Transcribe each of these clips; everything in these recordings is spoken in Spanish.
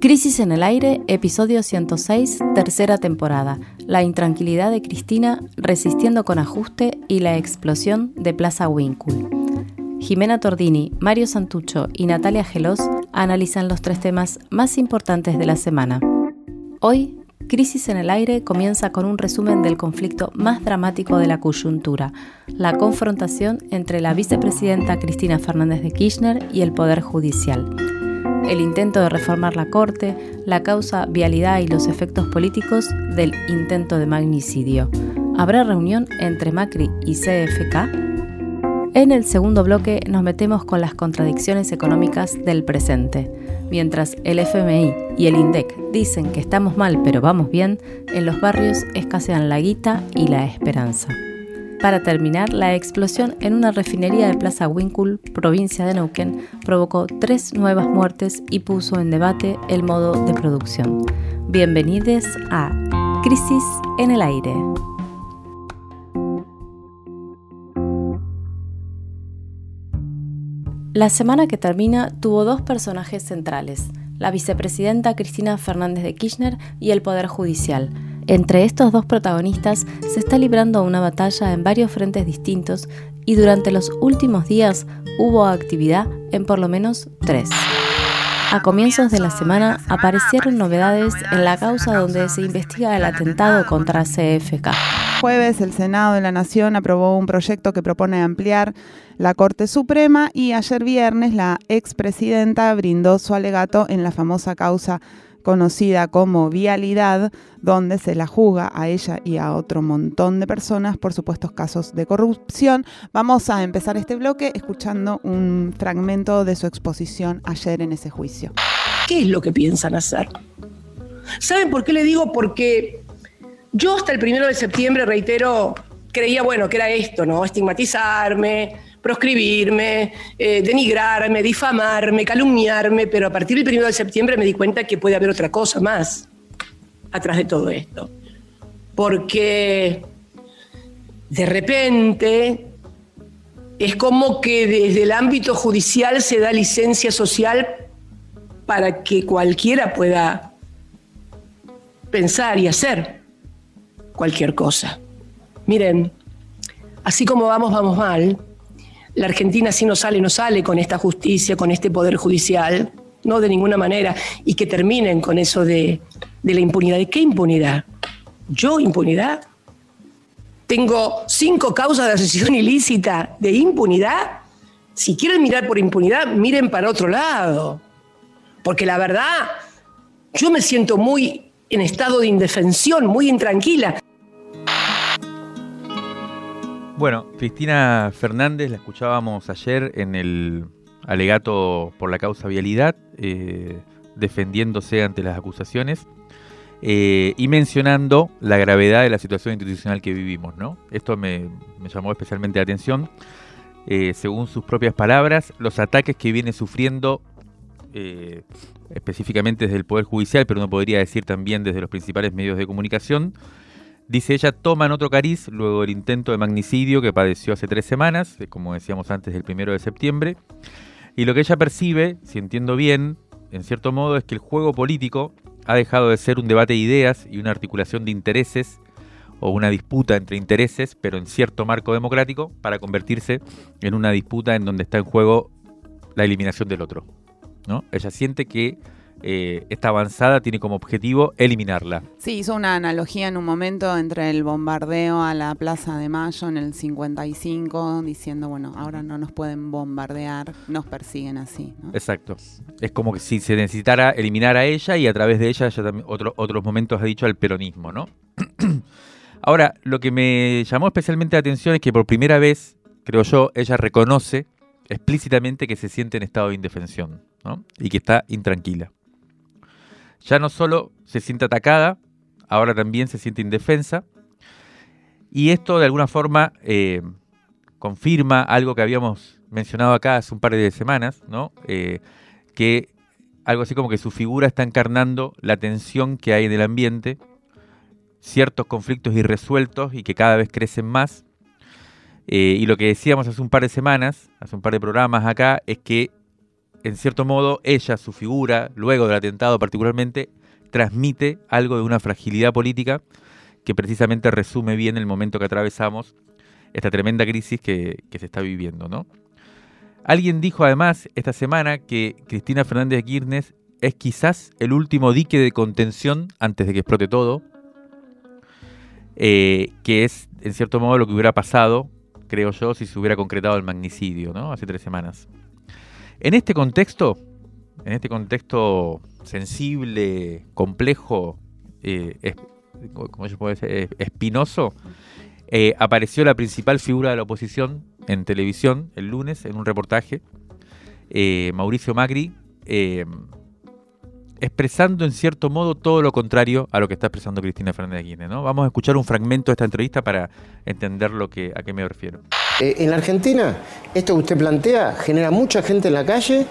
Crisis en el aire, episodio 106, tercera temporada. La intranquilidad de Cristina resistiendo con ajuste y la explosión de Plaza Huíncul. Jimena Tordini, Mario Santucho y Natalia Gelós analizan los tres temas más importantes de la semana. Hoy, Crisis en el aire comienza con un resumen del conflicto más dramático de la coyuntura, la confrontación entre la vicepresidenta Cristina Fernández de Kirchner y el Poder Judicial. El intento de reformar la Corte, la causa Vialidad y los efectos políticos del intento de magnicidio. ¿Habrá reunión entre Macri y CFK? En el segundo bloque nos metemos con las contradicciones económicas del presente. Mientras el FMI y el INDEC dicen que estamos mal pero vamos bien, en los barrios escasean la guita y la esperanza. Para terminar, la explosión en una refinería de Plaza Huíncul, provincia de Neuquén, provocó 3 nuevas muertes y puso en debate el modo de producción. Bienvenidos a Crisis en el Aire. La semana que termina tuvo 2 personajes centrales, la vicepresidenta Cristina Fernández de Kirchner y el Poder Judicial. Entre estos 2 protagonistas se está librando una batalla en varios frentes distintos y durante los últimos días hubo actividad en por lo menos 3. A comienzos de la semana aparecieron novedades en la causa donde se investiga el atentado contra CFK. Jueves el Senado de la Nación aprobó un proyecto que propone ampliar la Corte Suprema y ayer viernes la expresidenta brindó su alegato en la famosa causa conocida como Vialidad, donde se la juzga a ella y a otro montón de personas por supuestos casos de corrupción. Vamos a empezar este bloque escuchando un fragmento de su exposición ayer en ese juicio. ¿Qué es lo que piensan hacer? ¿Saben por qué le digo? Porque yo hasta el 1 de septiembre, reitero, creía, bueno, que era esto, ¿no? Estigmatizarme, proscribirme, denigrarme, difamarme, calumniarme, pero a partir del 1 de septiembre me di cuenta que puede haber otra cosa más atrás de todo esto. Porque de repente es como que desde el ámbito judicial se da licencia social para que cualquiera pueda pensar y hacer cualquier cosa. Miren, así como vamos, vamos mal. La Argentina sí no sale con esta justicia, con este Poder Judicial, no de ninguna manera, y que terminen con eso de la impunidad. ¿De qué impunidad? ¿Yo impunidad? ¿Tengo 5 causas de asociación ilícita de impunidad? Si quieren mirar por impunidad, miren para otro lado. Porque la verdad, yo me siento muy en estado de indefensión, muy intranquila. Bueno, Cristina Fernández la escuchábamos ayer en el alegato por la causa Vialidad, defendiéndose ante las acusaciones y mencionando la gravedad de la situación institucional que vivimos, ¿no? Esto me llamó especialmente la atención. Según sus propias palabras, los ataques que viene sufriendo específicamente desde el Poder Judicial, pero uno podría decir también desde los principales medios de comunicación, dice ella, toman otro cariz luego del intento de magnicidio que padeció hace 3 semanas, como decíamos antes del 1 de septiembre. Y lo que ella percibe, si entiendo bien, en cierto modo, es que el juego político ha dejado de ser un debate de ideas y una articulación de intereses o una disputa entre intereses, pero en cierto marco democrático, para convertirse en una disputa en donde está en juego la eliminación del otro, ¿no? Ella siente que esta avanzada tiene como objetivo eliminarla. Sí, hizo una analogía en un momento entre el bombardeo a la Plaza de Mayo en el 55, diciendo, bueno, ahora no nos pueden bombardear, nos persiguen así, ¿no? Exacto. Es como que si se necesitara eliminar a ella y a través de ella, ya también otros momentos ha dicho al peronismo, ¿no? Ahora, lo que me llamó especialmente la atención es que por primera vez, creo yo, ella reconoce explícitamente que se siente en estado de indefensión, ¿no? Y que está intranquila. Ya no solo se siente atacada, ahora también se siente indefensa. Y esto de alguna forma confirma algo que habíamos mencionado acá hace un par de semanas, ¿no? Que algo así como que su figura está encarnando la tensión que hay en el ambiente, ciertos conflictos irresueltos y que cada vez crecen más. Y lo que decíamos hace un par de programas acá, es que en cierto modo, ella, su figura, luego del atentado particularmente, transmite algo de una fragilidad política que precisamente resume bien el momento que atravesamos, esta tremenda crisis que se está viviendo, ¿no? Alguien dijo además esta semana que Cristina Fernández de Kirchner es quizás el último dique de contención antes de que explote todo, que es en cierto modo lo que hubiera pasado, creo yo, si se hubiera concretado el magnicidio, ¿no? Hace 3 semanas. En este contexto sensible, complejo, como yo puedo decir, espinoso, apareció la principal figura de la oposición en televisión el lunes en un reportaje, Mauricio Macri, expresando en cierto modo todo lo contrario a lo que está expresando Cristina Fernández de Kirchner, ¿no? Vamos a escuchar un fragmento de esta entrevista para entender a qué me refiero. En la Argentina, esto que usted plantea genera mucha gente en la calle,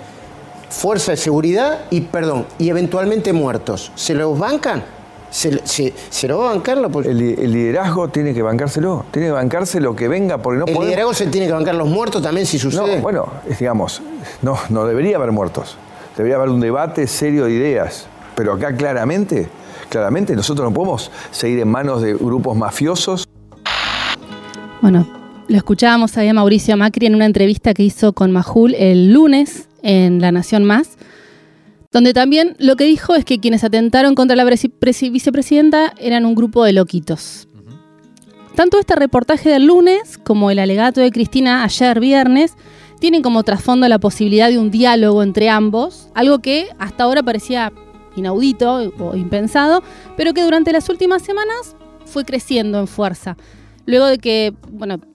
fuerza de seguridad y eventualmente muertos. ¿Se los bancan? ¿Se lo va a bancar? El liderazgo tiene que bancárselo, lo que venga, porque no podemos... ¿El liderazgo se tiene que bancar los muertos también si sucede? No, bueno, digamos, no debería haber muertos, debería haber un debate serio de ideas, pero acá claramente nosotros no podemos seguir en manos de grupos mafiosos. Bueno, lo escuchábamos ahí a Mauricio Macri en una entrevista que hizo con Majul el lunes en La Nación Más, donde también lo que dijo es que quienes atentaron contra la vicepresidenta eran un grupo de loquitos. Uh-huh. Tanto este reportaje del lunes como el alegato de Cristina ayer viernes tienen como trasfondo la posibilidad de un diálogo entre ambos, algo que hasta ahora parecía inaudito o impensado, pero que durante las últimas semanas fue creciendo en fuerza. Luego de que,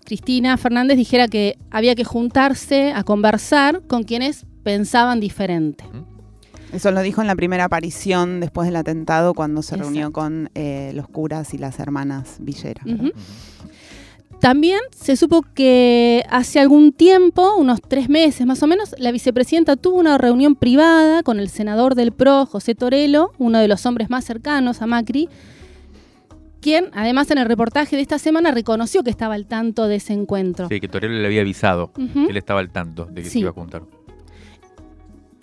Cristina Fernández dijera que había que juntarse a conversar con quienes pensaban diferente. Uh-huh. Eso lo dijo en la primera aparición después del atentado cuando se reunió con los curas y las hermanas Villeras. Uh-huh. También se supo que hace algún tiempo, unos 3 meses más o menos, la vicepresidenta tuvo una reunión privada con el senador del PRO, José Torello, uno de los hombres más cercanos a Macri, quien además en el reportaje de esta semana reconoció que estaba al tanto de ese encuentro. Sí, que Torello le había avisado, uh-huh, que él estaba al tanto de que se iba a juntar.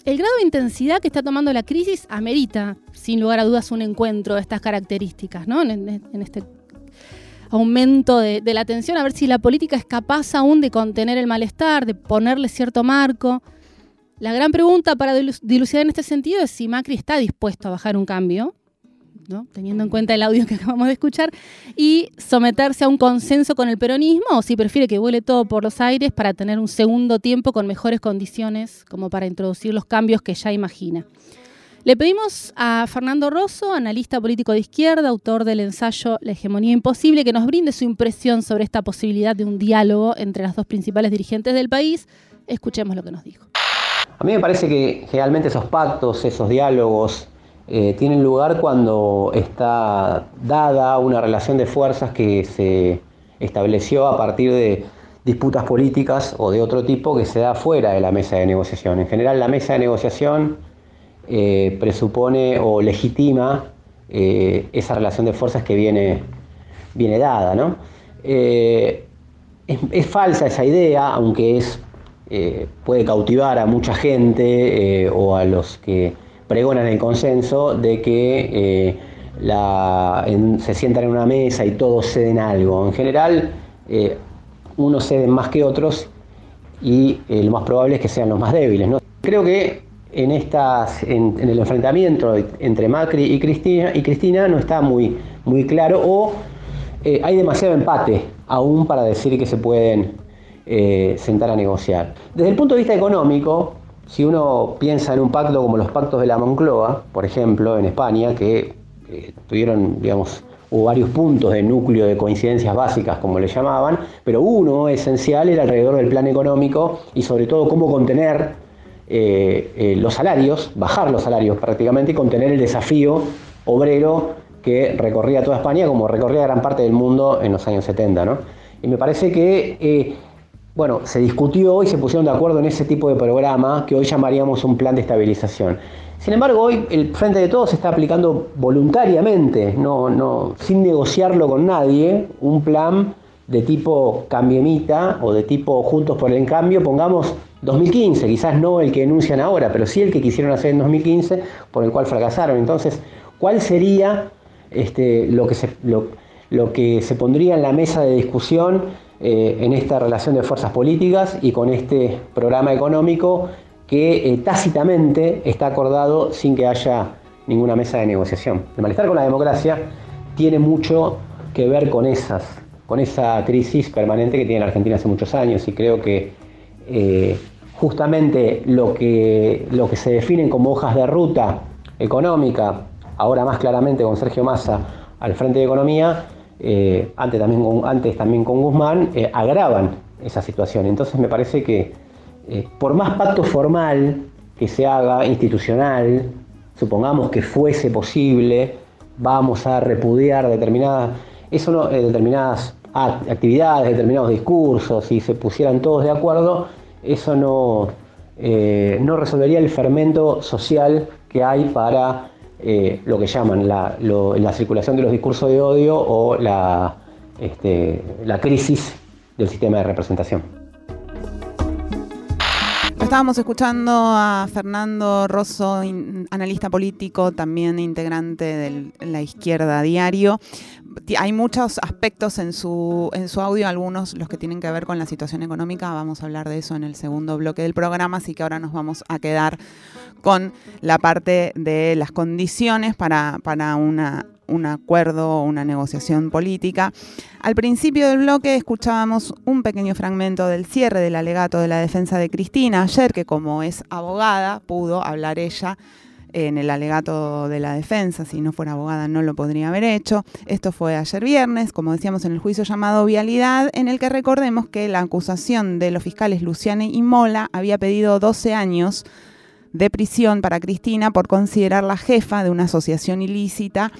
El grado de intensidad que está tomando la crisis amerita, sin lugar a dudas, un encuentro de estas características, ¿no? En este aumento de la tensión, a ver si la política es capaz aún de contener el malestar, de ponerle cierto marco. La gran pregunta para dilucidar en este sentido es si Macri está dispuesto a bajar un cambio, ¿no? Teniendo en cuenta el audio que acabamos de escuchar, y someterse a un consenso con el peronismo, o si prefiere que vuele todo por los aires para tener un segundo tiempo con mejores condiciones como para introducir los cambios que ya imagina. Le pedimos a Fernando Rosso, analista político de izquierda, autor del ensayo La hegemonía imposible, que nos brinde su impresión sobre esta posibilidad de un diálogo entre las dos principales dirigentes del país. Escuchemos lo que nos dijo. A mí me parece que generalmente esos pactos, esos diálogos, tienen lugar cuando está dada una relación de fuerzas que se estableció a partir de disputas políticas o de otro tipo que se da fuera de la mesa de negociación. En general, la mesa de negociación presupone o legitima esa relación de fuerzas que viene dada, ¿no? Es falsa esa idea, aunque puede cautivar a mucha gente o a los que pregonan el consenso de que se sientan en una mesa y todos ceden algo. En general, unos ceden más que otros y lo más probable es que sean los más débiles, ¿no? Creo que en el enfrentamiento entre Macri y Cristina no está muy claro, o hay demasiado empate aún para decir que se pueden sentar a negociar. Desde el punto de vista económico, si uno piensa en un pacto como los pactos de la Moncloa, por ejemplo, en España, que tuvieron, hubo varios puntos de núcleo de coincidencias básicas, como le llamaban, pero uno esencial era alrededor del plan económico y sobre todo cómo contener los salarios, bajar los salarios prácticamente, y contener el desafío obrero que recorría toda España, como recorría gran parte del mundo en los años 70, ¿no? Y me parece que... se discutió y se pusieron de acuerdo en ese tipo de programa que hoy llamaríamos un plan de estabilización. Sin embargo, hoy el Frente de Todos está aplicando voluntariamente, sin negociarlo con nadie, un plan de tipo cambiemita o de tipo Juntos por el Cambio, pongamos 2015, quizás no el que enuncian ahora, pero sí el que quisieron hacer en 2015, por el cual fracasaron. Entonces, ¿cuál sería lo que se pondría en la mesa de discusión en esta relación de fuerzas políticas y con este programa económico que tácitamente está acordado sin que haya ninguna mesa de negociación? El malestar con la democracia tiene mucho que ver con esa crisis permanente que tiene la Argentina hace muchos años, y creo que justamente lo que se definen como hojas de ruta económica, ahora más claramente con Sergio Massa al frente de Economía, antes también con Guzmán, agravan esa situación. Entonces me parece que por más pacto formal que se haga, institucional, supongamos que fuese posible, vamos a repudiar determinadas actividades, determinados discursos, si se pusieran todos de acuerdo, eso no resolvería el fermento social que hay para lo que llaman la circulación de los discursos de odio o la crisis del sistema de representación. Estábamos escuchando a Fernando Rosso, analista político, también integrante de La Izquierda Diario. Hay muchos aspectos en su audio, algunos los que tienen que ver con la situación económica. Vamos a hablar de eso en el segundo bloque del programa, así que ahora nos vamos a quedar con la parte de las condiciones para un acuerdo, una negociación política. Al principio del bloque escuchábamos un pequeño fragmento del cierre del alegato de la defensa de Cristina ayer, que como es abogada pudo hablar ella en el alegato de la defensa. Si no fuera abogada no lo podría haber hecho. Esto fue ayer viernes, como decíamos, en el juicio llamado Vialidad, en el que recordemos que la acusación de los fiscales Luciani y Mola había pedido 12 años de prisión para Cristina por considerarla jefa de una asociación ilícita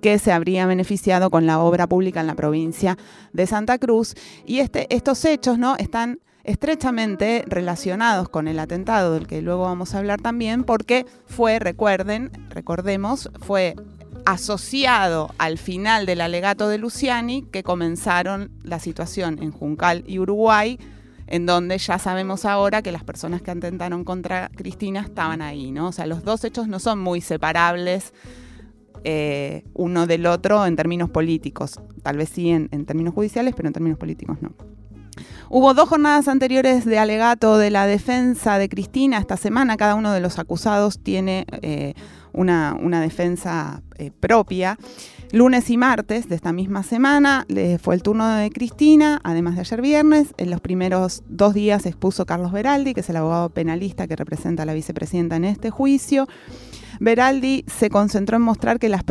que se habría beneficiado con la obra pública en la provincia de Santa Cruz. Y estos hechos, ¿no?, están estrechamente relacionados con el atentado, del que luego vamos a hablar también, porque fue, recordemos, fue asociado al final del alegato de Luciani que comenzaron la situación en Juncal y Uruguay, en donde ya sabemos ahora que las personas que atentaron contra Cristina estaban ahí, ¿no? O sea, los dos hechos no son muy separables uno del otro en términos políticos. Tal vez sí en términos judiciales, pero en términos políticos no. Hubo dos jornadas anteriores de alegato de la defensa de Cristina esta semana. Cada uno de los acusados tiene una defensa propia. Lunes y martes de esta misma semana fue el turno de Cristina, además de ayer viernes. En los primeros dos días expuso Carlos Veraldi, que es el abogado penalista que representa a la vicepresidenta en este juicio. Veraldi se concentró en mostrar que las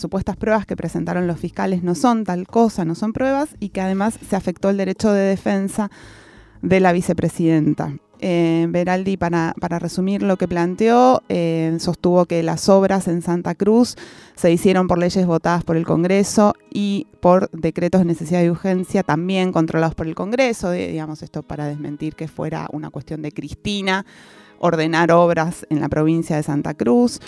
supuestas pruebas que presentaron los fiscales no son tal cosa, no son pruebas, y que además se afectó el derecho de defensa de la vicepresidenta. Veraldi, para resumir lo que planteó, sostuvo que las obras en Santa Cruz se hicieron por leyes votadas por el Congreso y por decretos de necesidad y urgencia también controlados por el Congreso. Digamos, esto para desmentir que fuera una cuestión de Cristina ordenar obras en la provincia de Santa Cruz.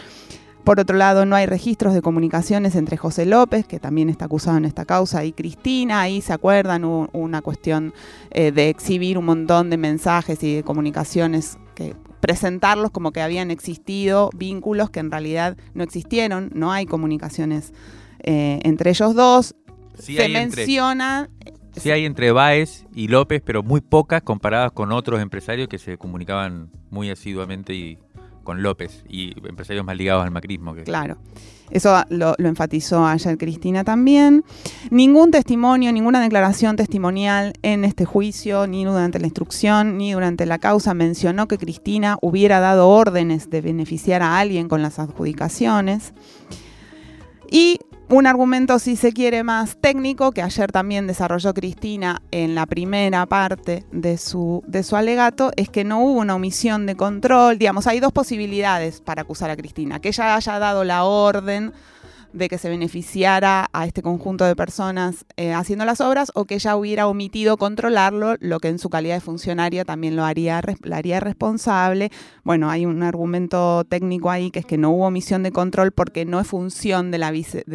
Por otro lado, no hay registros de comunicaciones entre José López, que también está acusado en esta causa, y Cristina. Ahí se acuerdan, hubo una cuestión de exhibir un montón de mensajes y de comunicaciones, que presentarlos como que habían existido vínculos que en realidad no existieron. No hay comunicaciones entre ellos dos. Sí, se menciona... Sí hay entre Báez y López, pero muy pocas comparadas con otros empresarios que se comunicaban muy asiduamente y... con López, y empresarios más ligados al macrismo. Claro, eso lo enfatizó ayer Cristina también. Ningún testimonio, ninguna declaración testimonial en este juicio, ni durante la instrucción, ni durante la causa, mencionó que Cristina hubiera dado órdenes de beneficiar a alguien con las adjudicaciones. Y un argumento, si se quiere, más técnico, que ayer también desarrolló Cristina en la primera parte de su alegato, es que no hubo una omisión de control. Digamos, hay dos posibilidades para acusar a Cristina: que ella haya dado la orden de que se beneficiara a este conjunto de personas haciendo las obras, o que ella hubiera omitido controlarlo, lo que en su calidad de funcionaria también la haría responsable. Bueno, hay un argumento técnico ahí, que es que no hubo omisión de control porque no es función de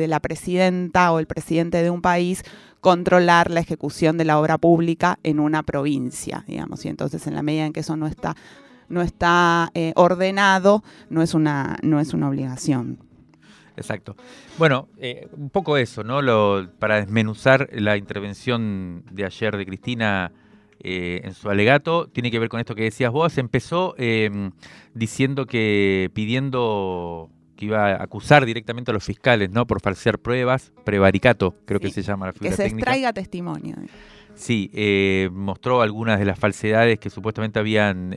la presidenta o el presidente de un país controlar la ejecución de la obra pública en una provincia, digamos, y entonces en la medida en que eso no está ordenado, no es una obligación. Exacto. Bueno, un poco eso, ¿no? Para desmenuzar la intervención de ayer de Cristina en su alegato, tiene que ver con esto que decías vos. Empezó diciendo que iba a acusar directamente a los fiscales, ¿no? Por falsear pruebas, prevaricato, creo sí, que se llama la figura técnica. Que se extraiga testimonio. Sí, mostró algunas de las falsedades que supuestamente habían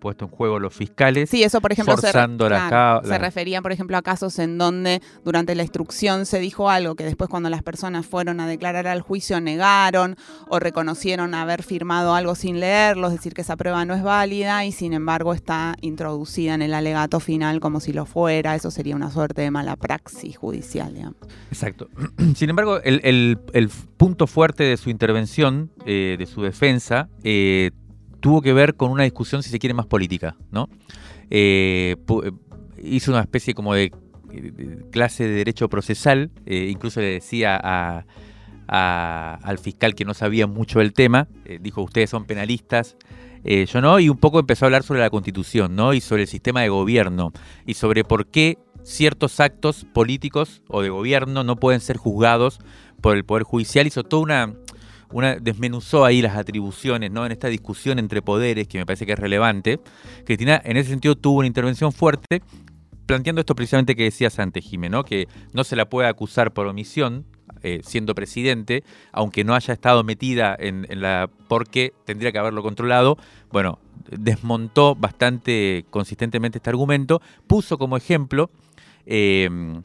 puesto en juego los fiscales. Sí, eso por ejemplo se referían por ejemplo a casos en donde durante la instrucción se dijo algo que después cuando las personas fueron a declarar al juicio negaron o reconocieron haber firmado algo sin leerlo, es decir que esa prueba no es válida y sin embargo está introducida en el alegato final como si lo fuera. Eso sería una suerte de mala praxis judicial, digamos. Exacto. Sin embargo, el punto fuerte de su intervención, de su defensa, tuvo que ver con una discusión, si se quiere, más política, ¿no? Hizo una especie como de clase de derecho procesal, incluso le decía al fiscal que no sabía mucho del tema, dijo, ustedes son penalistas, yo no, y un poco empezó a hablar sobre la Constitución, ¿no? Y sobre el sistema de gobierno, y sobre por qué ciertos actos políticos o de gobierno no pueden ser juzgados por el Poder Judicial. Hizo toda una desmenuzó ahí las atribuciones, ¿no? En esta discusión entre poderes, que me parece que es relevante. Cristina, en ese sentido, tuvo una intervención fuerte, planteando esto precisamente que decías antes, Jimena, ¿no? Que no se la puede acusar por omisión, siendo presidente, aunque no haya estado metida porque tendría que haberlo controlado. Bueno, desmontó bastante consistentemente este argumento, puso como ejemplo lo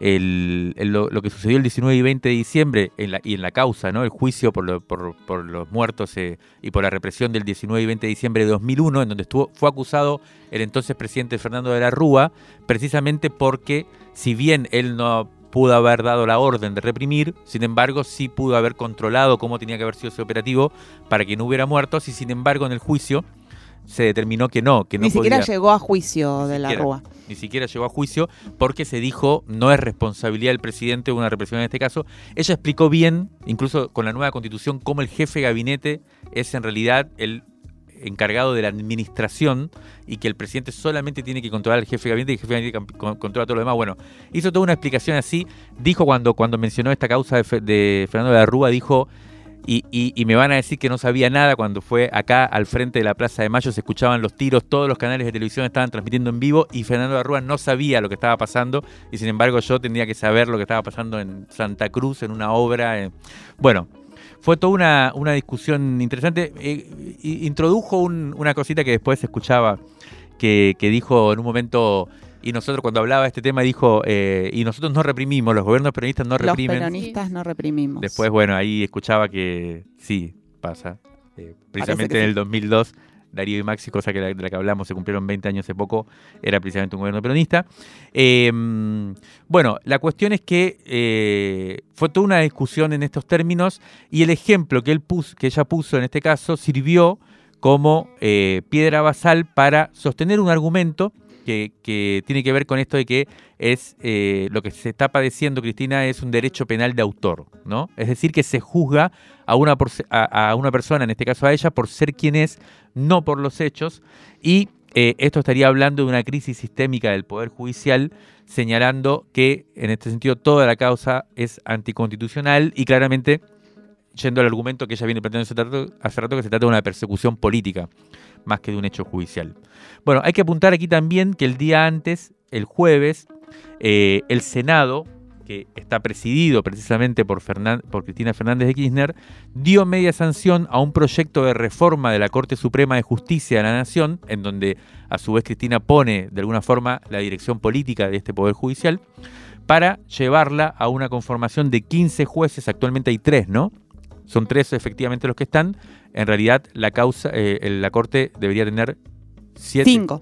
que sucedió el 19 y 20 de diciembre en la causa, ¿no? El juicio por los muertos y por la represión del 19 y 20 de diciembre de 2001, en donde fue acusado el entonces presidente Fernando de la Rúa, precisamente porque, si bien él no pudo haber dado la orden de reprimir, sin embargo sí pudo haber controlado cómo tenía que haber sido ese operativo para que no hubiera muertos, y sin embargo en el juicio se determinó que no podía. Ni siquiera llegó a juicio de la Rúa. Ni siquiera llegó a juicio porque se dijo no es responsabilidad del presidente una represión en este caso. Ella explicó bien, incluso con la nueva Constitución, cómo el jefe de gabinete es en realidad el encargado de la administración y que el presidente solamente tiene que controlar al jefe de gabinete y el jefe de gabinete controla todo lo demás. Bueno, hizo toda una explicación así. Dijo cuando mencionó esta causa de Fernando de la Rúa, dijo... Y me van a decir que no sabía nada cuando fue acá al frente de la Plaza de Mayo, se escuchaban los tiros, todos los canales de televisión estaban transmitiendo en vivo y Fernando de la Rúa no sabía lo que estaba pasando y sin embargo yo tenía que saber lo que estaba pasando en Santa Cruz, en una obra. Bueno, fue toda una discusión interesante. Introdujo una cosita que después se escuchaba, que dijo en un momento... Y nosotros, cuando hablaba de este tema, dijo, y nosotros no reprimimos, los gobiernos peronistas no reprimen. Los peronistas no reprimimos. Después, bueno, ahí escuchaba que sí, pasa. Precisamente en el 2002, Darío y Maxi, cosa de la que hablamos, se cumplieron 20 años hace poco, era precisamente un gobierno peronista. Bueno, la cuestión es que fue toda una discusión en estos términos y el ejemplo que ella puso en este caso sirvió como piedra basal para sostener un argumento que tiene que ver con esto de que es lo que se está padeciendo, Cristina, es un derecho penal de autor, ¿no? Es decir, que se juzga a una persona, en este caso a ella, por ser quien es, no por los hechos, y esto estaría hablando de una crisis sistémica del Poder Judicial, señalando que, en este sentido, toda la causa es anticonstitucional y claramente... yendo al argumento que ella viene planteando hace rato, que se trata de una persecución política, más que de un hecho judicial. Bueno, hay que apuntar aquí también que el día antes, el jueves, el Senado, que está presidido precisamente por Cristina Fernández de Kirchner, dio media sanción a un proyecto de reforma de la Corte Suprema de Justicia de la Nación, en donde a su vez Cristina pone de alguna forma la dirección política de este Poder Judicial, para llevarla a una conformación de 15 jueces, actualmente hay 3, ¿no? Son 3 efectivamente los que están. En realidad, la causa, la Corte debería tener 5.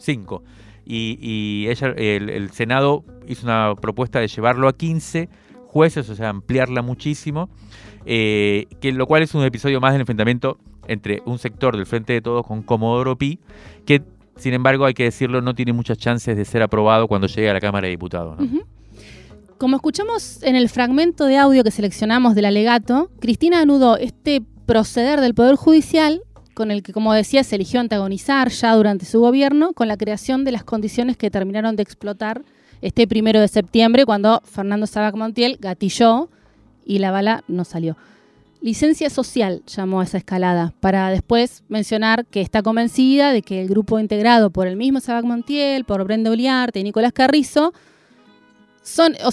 Y ella, el Senado hizo una propuesta de llevarlo a 15 jueces, o sea, ampliarla muchísimo, lo cual es un episodio más del enfrentamiento entre un sector del Frente de Todos con Comodoro Pi, que, sin embargo, hay que decirlo, no tiene muchas chances de ser aprobado cuando llegue a la Cámara de Diputados, ¿no? Uh-huh. Como escuchamos en el fragmento de audio que seleccionamos del alegato, Cristina anudó este proceder del Poder Judicial, con el que, como decía, se eligió antagonizar ya durante su gobierno, con la creación de las condiciones que terminaron de explotar este 1 de septiembre, cuando Fernando Sabag Montiel gatilló y la bala no salió. Licencia social llamó a esa escalada, para después mencionar que está convencida de que el grupo integrado por el mismo Sabag Montiel, por Brenda Uliarte y Nicolás Carrizo,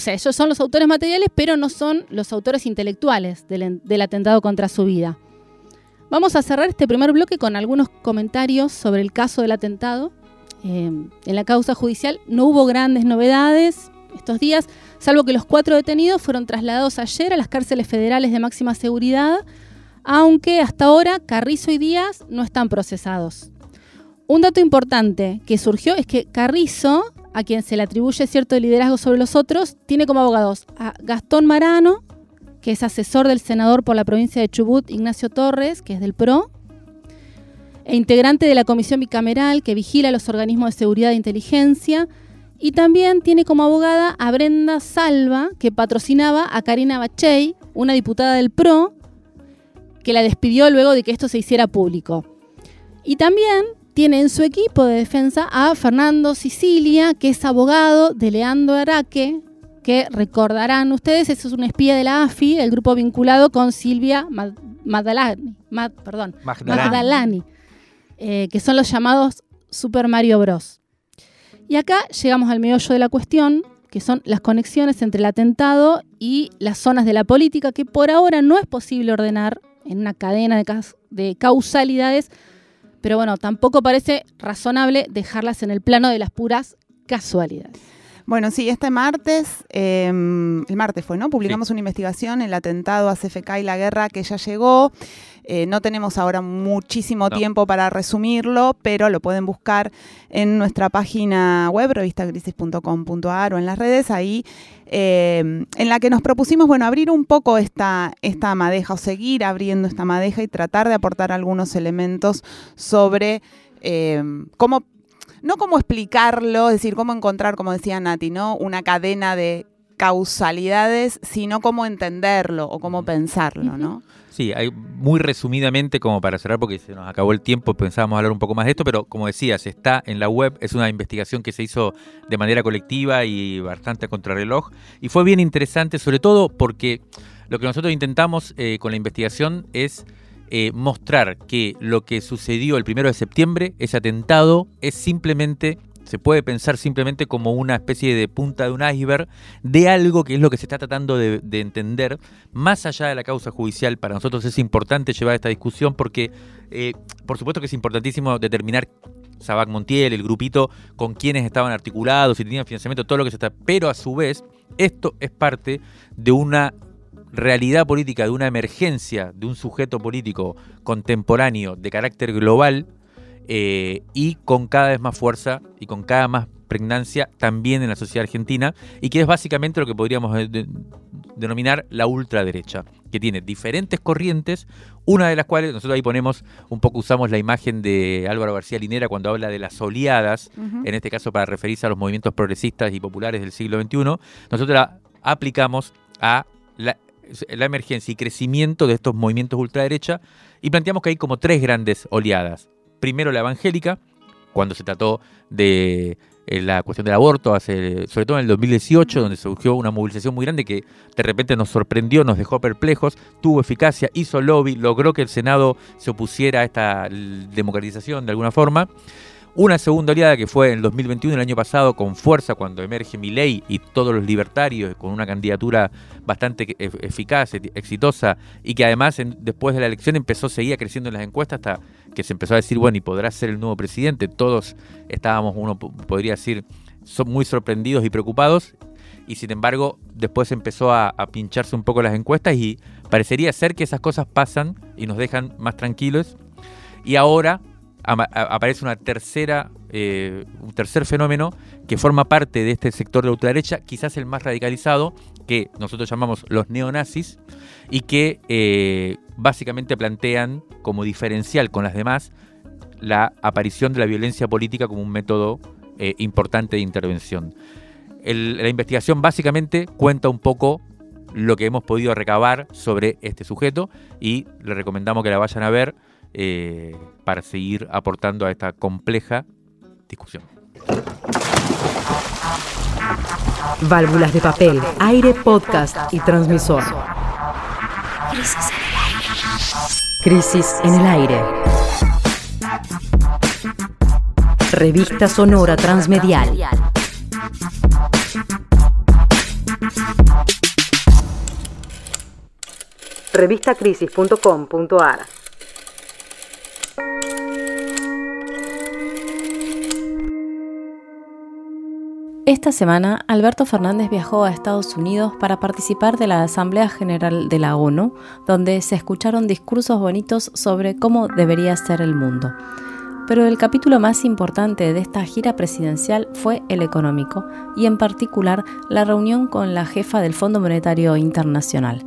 ellos son los autores materiales, pero no son los autores intelectuales del atentado contra su vida. Vamos a cerrar este primer bloque con algunos comentarios sobre el caso del atentado. En la causa judicial no hubo grandes novedades estos días, salvo que los 4 detenidos fueron trasladados ayer a las cárceles federales de máxima seguridad, aunque hasta ahora Carrizo y Díaz no están procesados. Un dato importante que surgió es que Carrizo, a quien se le atribuye cierto liderazgo sobre los otros, tiene como abogados a Gastón Marano, que es asesor del senador por la provincia de Chubut, Ignacio Torres, que es del PRO, e integrante de la comisión bicameral que vigila los organismos de seguridad e inteligencia, y también tiene como abogada a Brenda Salva, que patrocinaba a Karina Bachey, una diputada del PRO, que la despidió luego de que esto se hiciera público. Y también tiene en su equipo de defensa a Fernando Sicilia, que es abogado de Leandro Araque, que recordarán ustedes, es un espía de la AFI, el grupo vinculado con Silvia Majdalani, que son los llamados Super Mario Bros. Y acá llegamos al meollo de la cuestión, que son las conexiones entre el atentado y las zonas de la política, que por ahora no es posible ordenar en una cadena de causalidades. Pero bueno, tampoco parece razonable dejarlas en el plano de las puras casualidades. Bueno, sí, este martes, el martes fue, ¿no? Publicamos una investigación, el atentado a CFK y la guerra, que ya llegó. No tenemos ahora muchísimo tiempo para resumirlo, pero lo pueden buscar en nuestra página web, revistacrisis.com.ar, o en las redes, ahí en la que nos propusimos, abrir un poco esta madeja, o seguir abriendo esta madeja y tratar de aportar algunos elementos sobre cómo, no cómo explicarlo, es decir, cómo encontrar, como decía Nati, ¿no?, una cadena de causalidades, sino cómo entenderlo o cómo pensarlo, ¿no? Sí, muy resumidamente, como para cerrar, porque se nos acabó el tiempo, pensábamos hablar un poco más de esto, pero como decías, está en la web, es una investigación que se hizo de manera colectiva y bastante a contrarreloj, y fue bien interesante, sobre todo porque lo que nosotros intentamos con la investigación es mostrar que lo que sucedió el 1 de septiembre, ese atentado, es simplemente... Se puede pensar simplemente como una especie de punta de un iceberg de algo que es lo que se está tratando de entender más allá de la causa judicial. Para nosotros es importante llevar esta discusión porque, por supuesto que es importantísimo determinar Sabag Montiel, el grupito, con quienes estaban articulados, si tenían financiamiento, todo lo que se está... Pero a su vez, esto es parte de una realidad política, de una emergencia, de un sujeto político contemporáneo de carácter global, y con cada vez más fuerza y con cada más pregnancia también en la sociedad argentina, y que es básicamente lo que podríamos denominar la ultraderecha, que tiene diferentes corrientes, una de las cuales nosotros ahí ponemos, un poco usamos la imagen de Álvaro García Linera cuando habla de las oleadas, en este caso para referirse a los movimientos progresistas y populares del siglo XXI, nosotros la aplicamos a la emergencia y crecimiento de estos movimientos ultraderecha, y planteamos que hay como 3 grandes oleadas. Primero la evangélica, cuando se trató de la cuestión del aborto, sobre todo en el 2018, donde surgió una movilización muy grande que de repente nos sorprendió, nos dejó perplejos, tuvo eficacia, hizo lobby, logró que el Senado se opusiera a esta democratización de alguna forma. Una segunda oleada que fue en el 2021, el año pasado, con fuerza, cuando emerge Milei y todos los libertarios, con una candidatura bastante eficaz, exitosa, y que además después de la elección seguía creciendo en las encuestas hasta... que se empezó a decir, bueno, ¿y podrá ser el nuevo presidente? Todos estábamos, uno podría decir, son muy sorprendidos y preocupados, y sin embargo después empezó a pincharse un poco las encuestas y parecería ser que esas cosas pasan y nos dejan más tranquilos. Y ahora aparece un tercer fenómeno que forma parte de este sector de ultraderecha, quizás el más radicalizado, que nosotros llamamos los neonazis, y que básicamente plantean como diferencial con las demás la aparición de la violencia política como un método importante de intervención. la investigación básicamente cuenta un poco lo que hemos podido recabar sobre este sujeto y le recomendamos que la vayan a ver para seguir aportando a esta compleja discusión. Válvulas de papel, aire, podcast y transmisor. Crisis en el aire. Crisis en el aire. Revista Sonora Transmedial. Revistacrisis.com.ar. Esta semana, Alberto Fernández viajó a Estados Unidos para participar de la Asamblea General de la ONU, donde se escucharon discursos bonitos sobre cómo debería ser el mundo. Pero el capítulo más importante de esta gira presidencial fue el económico, y en particular la reunión con la jefa del Fondo Monetario Internacional.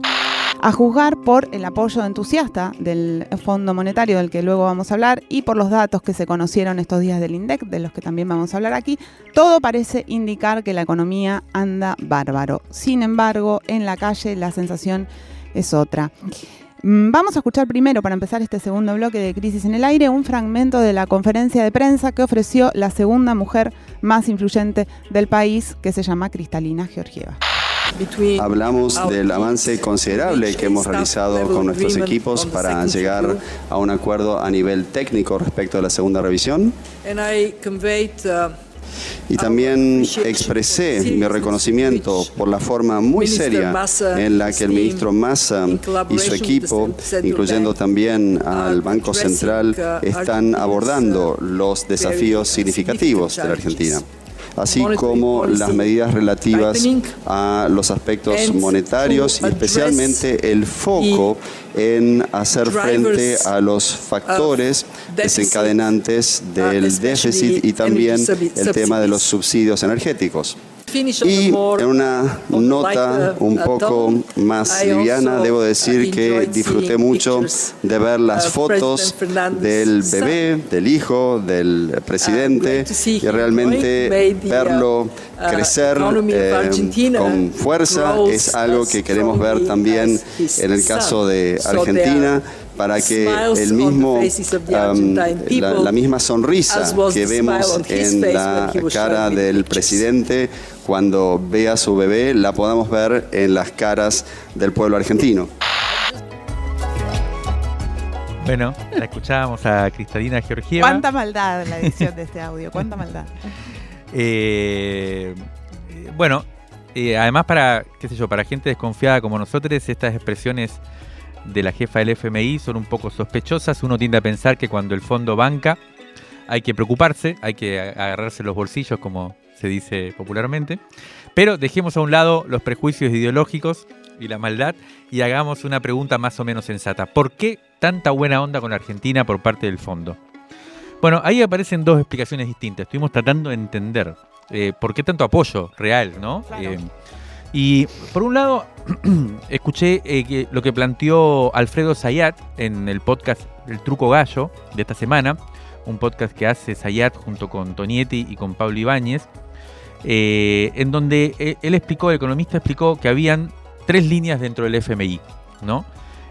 A juzgar por el apoyo entusiasta del Fondo Monetario, del que luego vamos a hablar, y por los datos que se conocieron estos días del INDEC, de los que también vamos a hablar aquí, todo parece indicar que la economía anda bárbaro. Sin embargo, en la calle la sensación es otra. Vamos a escuchar primero, para empezar este segundo bloque de Crisis en el Aire, un fragmento de la conferencia de prensa que ofreció la segunda mujer más influyente del país, que se llama Kristalina Georgieva. Hablamos del avance considerable que hemos realizado con nuestros equipos para llegar a un acuerdo a nivel técnico respecto a la segunda revisión. Y también expresé mi reconocimiento por la forma muy seria en la que el ministro Massa y su equipo, incluyendo también al Banco Central, están abordando los desafíos significativos de la Argentina, así como las medidas relativas a los aspectos monetarios y especialmente el foco en hacer frente a los factores desencadenantes del déficit y también el tema de los subsidios energéticos. Y en una nota un poco más liviana, debo decir que disfruté mucho de ver las fotos del bebé, del hijo, del presidente, y realmente verlo crecer con fuerza es algo que queremos ver también en el caso de Argentina, para que el mismo, la misma sonrisa que vemos en la cara del presidente cuando ve a su bebé, la podamos ver en las caras del pueblo argentino. Bueno, la escuchábamos a Kristalina Georgieva. Cuánta maldad la edición de este audio, cuánta maldad. Bueno, además para, qué sé yo, para gente desconfiada como nosotros, estas expresiones de la jefa del FMI son un poco sospechosas. Uno tiende a pensar que cuando el fondo banca hay que preocuparse, hay que agarrarse los bolsillos, como se dice popularmente. Pero dejemos a un lado los prejuicios ideológicos y la maldad y hagamos una pregunta más o menos sensata. ¿Por qué tanta buena onda con la Argentina por parte del fondo? Bueno, ahí aparecen dos explicaciones distintas. Estuvimos tratando de entender por qué tanto apoyo real, ¿no? Claro. Y por un lado, escuché lo que planteó Alfredo Zayat en el podcast El Truco Gallo de esta semana, un podcast que hace Zayat junto con Tonietti y con Pablo Ibáñez, en donde él explicó, el economista explicó que habían tres líneas dentro del FMI, ¿no?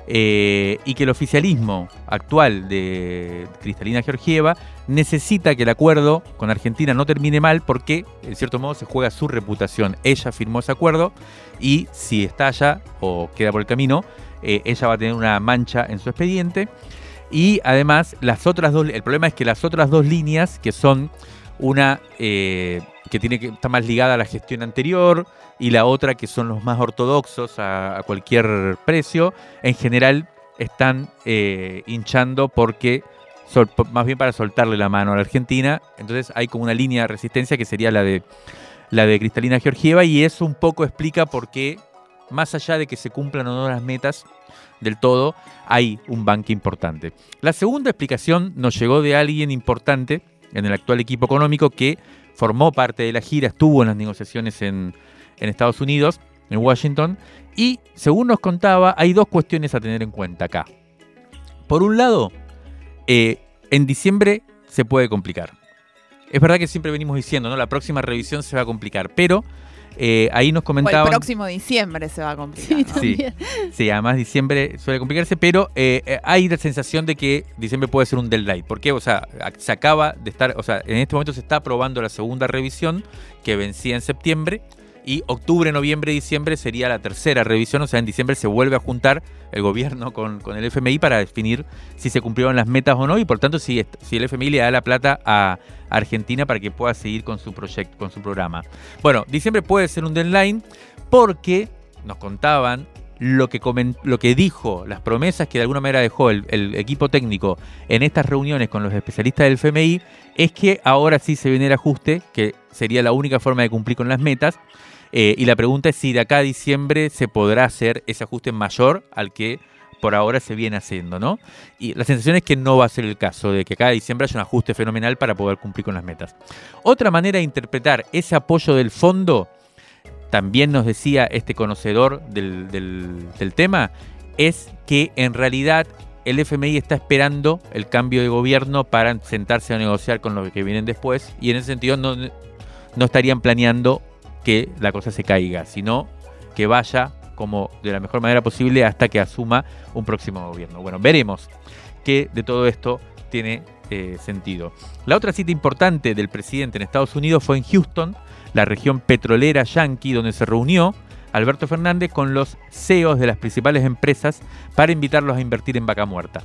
Y que el oficialismo actual de Kristalina Georgieva necesita que el acuerdo con Argentina no termine mal porque, en cierto modo, se juega su reputación. Ella firmó ese acuerdo y si estalla o queda por el camino, ella va a tener una mancha en su expediente. Y además, las otras dos, el problema es que las otras dos líneas, que son una que tiene que está más ligada a la gestión anterior y la otra que son los más ortodoxos a cualquier precio, en general están hinchando porque más bien para soltarle la mano a la Argentina. Entonces hay como una línea de resistencia que sería la de Kristalina Georgieva, y eso un poco explica por qué, más allá de que se cumplan o no las metas del todo, hay un banque importante. La segunda explicación nos llegó de alguien importante en el actual equipo económico que formó parte de la gira, estuvo en las negociaciones en Estados Unidos, en Washington, y según nos contaba, hay dos cuestiones a tener en cuenta acá. Por un lado, en diciembre se puede complicar. Es verdad que siempre venimos diciendo, ¿no? La próxima revisión se va a complicar, pero Ahí nos comentaban... O el próximo diciembre se va a complicar. Sí, ¿no? Sí, además diciembre suele complicarse, pero hay la sensación de que diciembre puede ser un deadline. ¿Por qué? O sea, se acaba de estar... O sea, en este momento se está aprobando la segunda revisión que vencía en septiembre. Y octubre, noviembre, diciembre sería la tercera revisión. O sea, en diciembre se vuelve a juntar el gobierno con el FMI para definir si se cumplieron las metas o no. Y por tanto, si el FMI le da la plata a Argentina para que pueda seguir con su proyecto, con su programa. Bueno, diciembre puede ser un deadline porque nos contaban lo que dijo, las promesas que de alguna manera dejó el equipo técnico en estas reuniones con los especialistas del FMI, es que ahora sí se viene el ajuste, que sería la única forma de cumplir con las metas. Y la pregunta es si de acá a diciembre se podrá hacer ese ajuste mayor al que por ahora se viene haciendo, ¿no? Y la sensación es que no va a ser el caso, de que acá a diciembre haya un ajuste fenomenal para poder cumplir con las metas. Otra manera de interpretar ese apoyo del fondo, también nos decía este conocedor del tema, es que en realidad el FMI está esperando el cambio de gobierno para sentarse a negociar con los que vienen después, y en ese sentido no estarían planeando que la cosa se caiga, sino que vaya como de la mejor manera posible hasta que asuma un próximo gobierno. Bueno, veremos qué de todo esto tiene sentido. La otra cita importante del presidente en Estados Unidos fue en Houston, la región petrolera yanqui, donde se reunió Alberto Fernández con los CEOs de las principales empresas para invitarlos a invertir en Vaca Muerta.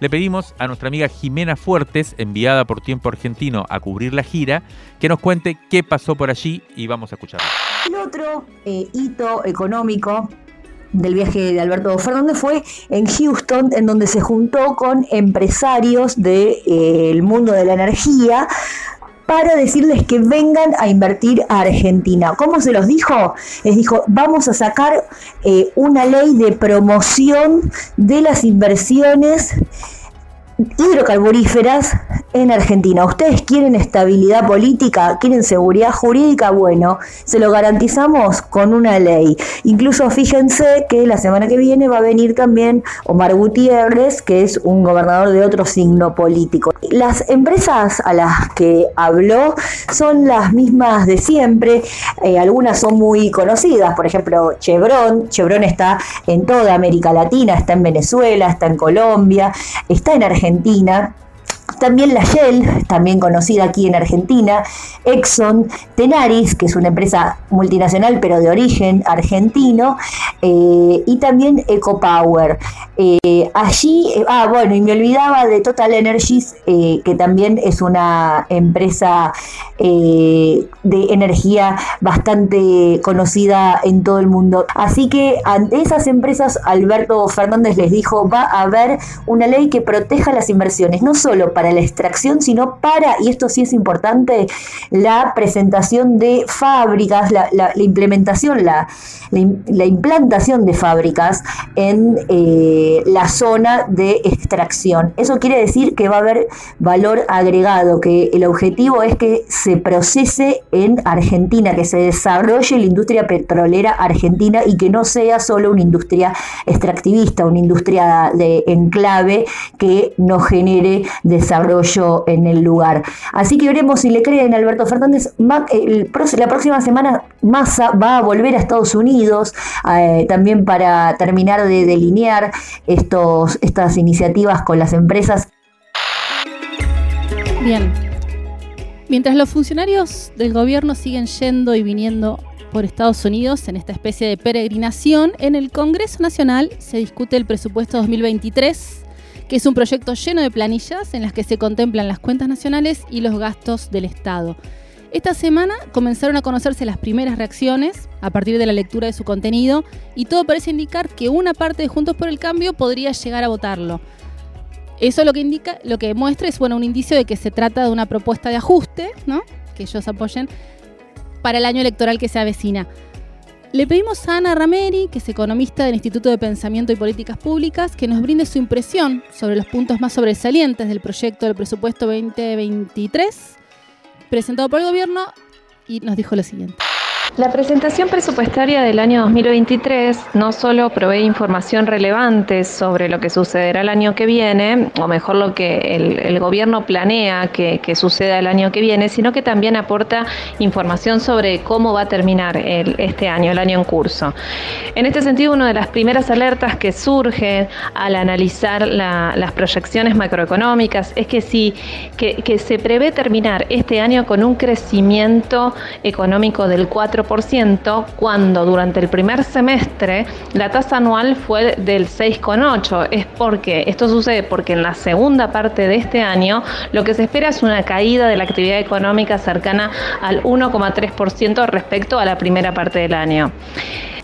Le pedimos a nuestra amiga Jimena Fuertes, enviada por Tiempo Argentino a cubrir la gira, que nos cuente qué pasó por allí y vamos a escucharla. El otro hito económico del viaje de Alberto Fernández fue en Houston, en donde se juntó con empresarios del mundo de la energía para decirles que vengan a invertir a Argentina. ¿Cómo se los dijo? Les dijo, vamos a sacar una ley de promoción de las inversiones hidrocarburíferas en Argentina. ¿Ustedes quieren estabilidad política? ¿Quieren seguridad jurídica? Bueno, se lo garantizamos con una ley. Incluso fíjense que la semana que viene va a venir también Omar Gutiérrez, que es un gobernador de otro signo político. Las empresas a las que habló son las mismas de siempre. Algunas son muy conocidas, por ejemplo Chevron. Chevron está en toda América Latina, está en Venezuela, está en Colombia, está en Argentina. También la Shell, también conocida aquí en Argentina, Exxon, Tenaris, que es una empresa multinacional pero de origen argentino, y también EcoPower. Y me olvidaba de Total Energies, que también es una empresa de energía bastante conocida en todo el mundo. Así que ante esas empresas, Alberto Fernández les dijo, va a haber una ley que proteja las inversiones, no solo para la extracción, sino para, y esto sí es importante, la presentación de fábricas, la implementación, la implantación de fábricas en la zona de extracción. Eso quiere decir que va a haber valor agregado, que el objetivo es que se procese en Argentina, que se desarrolle la industria petrolera argentina y que no sea solo una industria extractivista, una industria de enclave que no genere desarrollo en el lugar. Así que veremos si le creen a Alberto Fernández. La próxima semana Massa va a volver a Estados Unidos también para terminar de delinear estas iniciativas con las empresas. Bien. Mientras los funcionarios del gobierno siguen yendo y viniendo por Estados Unidos en esta especie de peregrinación, en el Congreso Nacional se discute el presupuesto 2023, que es un proyecto lleno de planillas en las que se contemplan las cuentas nacionales y los gastos del Estado. Esta semana comenzaron a conocerse las primeras reacciones a partir de la lectura de su contenido y todo parece indicar que una parte de Juntos por el Cambio podría llegar a votarlo. Eso lo que muestra es un indicio de que se trata de una propuesta de ajuste, ¿no?, que ellos apoyen para el año electoral que se avecina. Le pedimos a Ana Rameri, que es economista del Instituto de Pensamiento y Políticas Públicas, que nos brinde su impresión sobre los puntos más sobresalientes del proyecto del presupuesto 2023 presentado por el gobierno, y nos dijo lo siguiente. La presentación presupuestaria del año 2023 no solo provee información relevante sobre lo que sucederá el año que viene, o mejor lo que el gobierno planea que suceda el año que viene, sino que también aporta información sobre cómo va a terminar este año, el año en curso. En este sentido, una de las primeras alertas que surge al analizar las proyecciones macroeconómicas es que se prevé terminar este año con un crecimiento económico del 4%, cuando durante el primer semestre la tasa anual fue del 6,8%. Esto sucede porque en la segunda parte de este año lo que se espera es una caída de la actividad económica cercana al 1,3% respecto a la primera parte del año.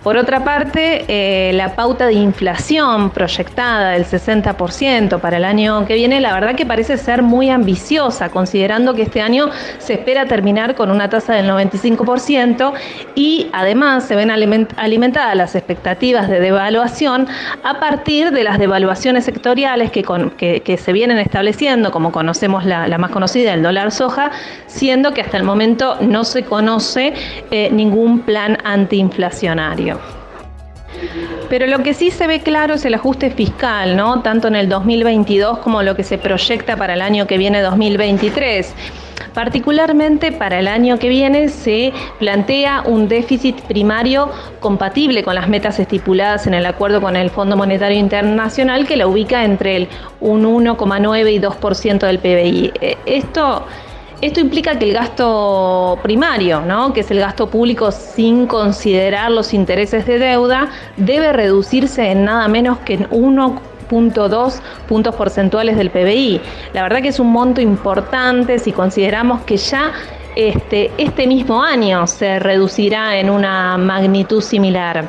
Por otra parte, la pauta de inflación proyectada del 60% para el año que viene, la verdad que parece ser muy ambiciosa, considerando que este año se espera terminar con una tasa del 95% y además se ven alimentadas las expectativas de devaluación a partir de las devaluaciones sectoriales que se vienen estableciendo, como conocemos la más conocida, el dólar soja, siendo que hasta el momento no se conoce ningún plan antiinflacionario. Pero lo que sí se ve claro es el ajuste fiscal, ¿no? Tanto en el 2022 como lo que se proyecta para el año que viene, 2023. Particularmente para el año que viene se plantea un déficit primario compatible con las metas estipuladas en el acuerdo con el Fondo Monetario Internacional, que la ubica entre un 1,9 y 2% del PBI. Esto implica que el gasto primario, ¿no?, que es el gasto público sin considerar los intereses de deuda, debe reducirse en nada menos que en 1,2 puntos porcentuales del PBI. La verdad que es un monto importante si consideramos que ya este mismo año se reducirá en una magnitud similar.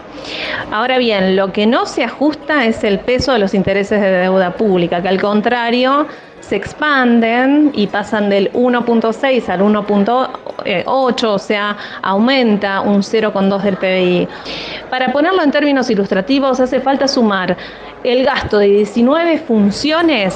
Ahora bien, lo que no se ajusta es el peso de los intereses de deuda pública, que al contrario se expanden y pasan del 1,6 al 1,8, o sea, aumenta un 0,2 del PBI. Para ponerlo en términos ilustrativos, hace falta sumar el gasto de 19 funciones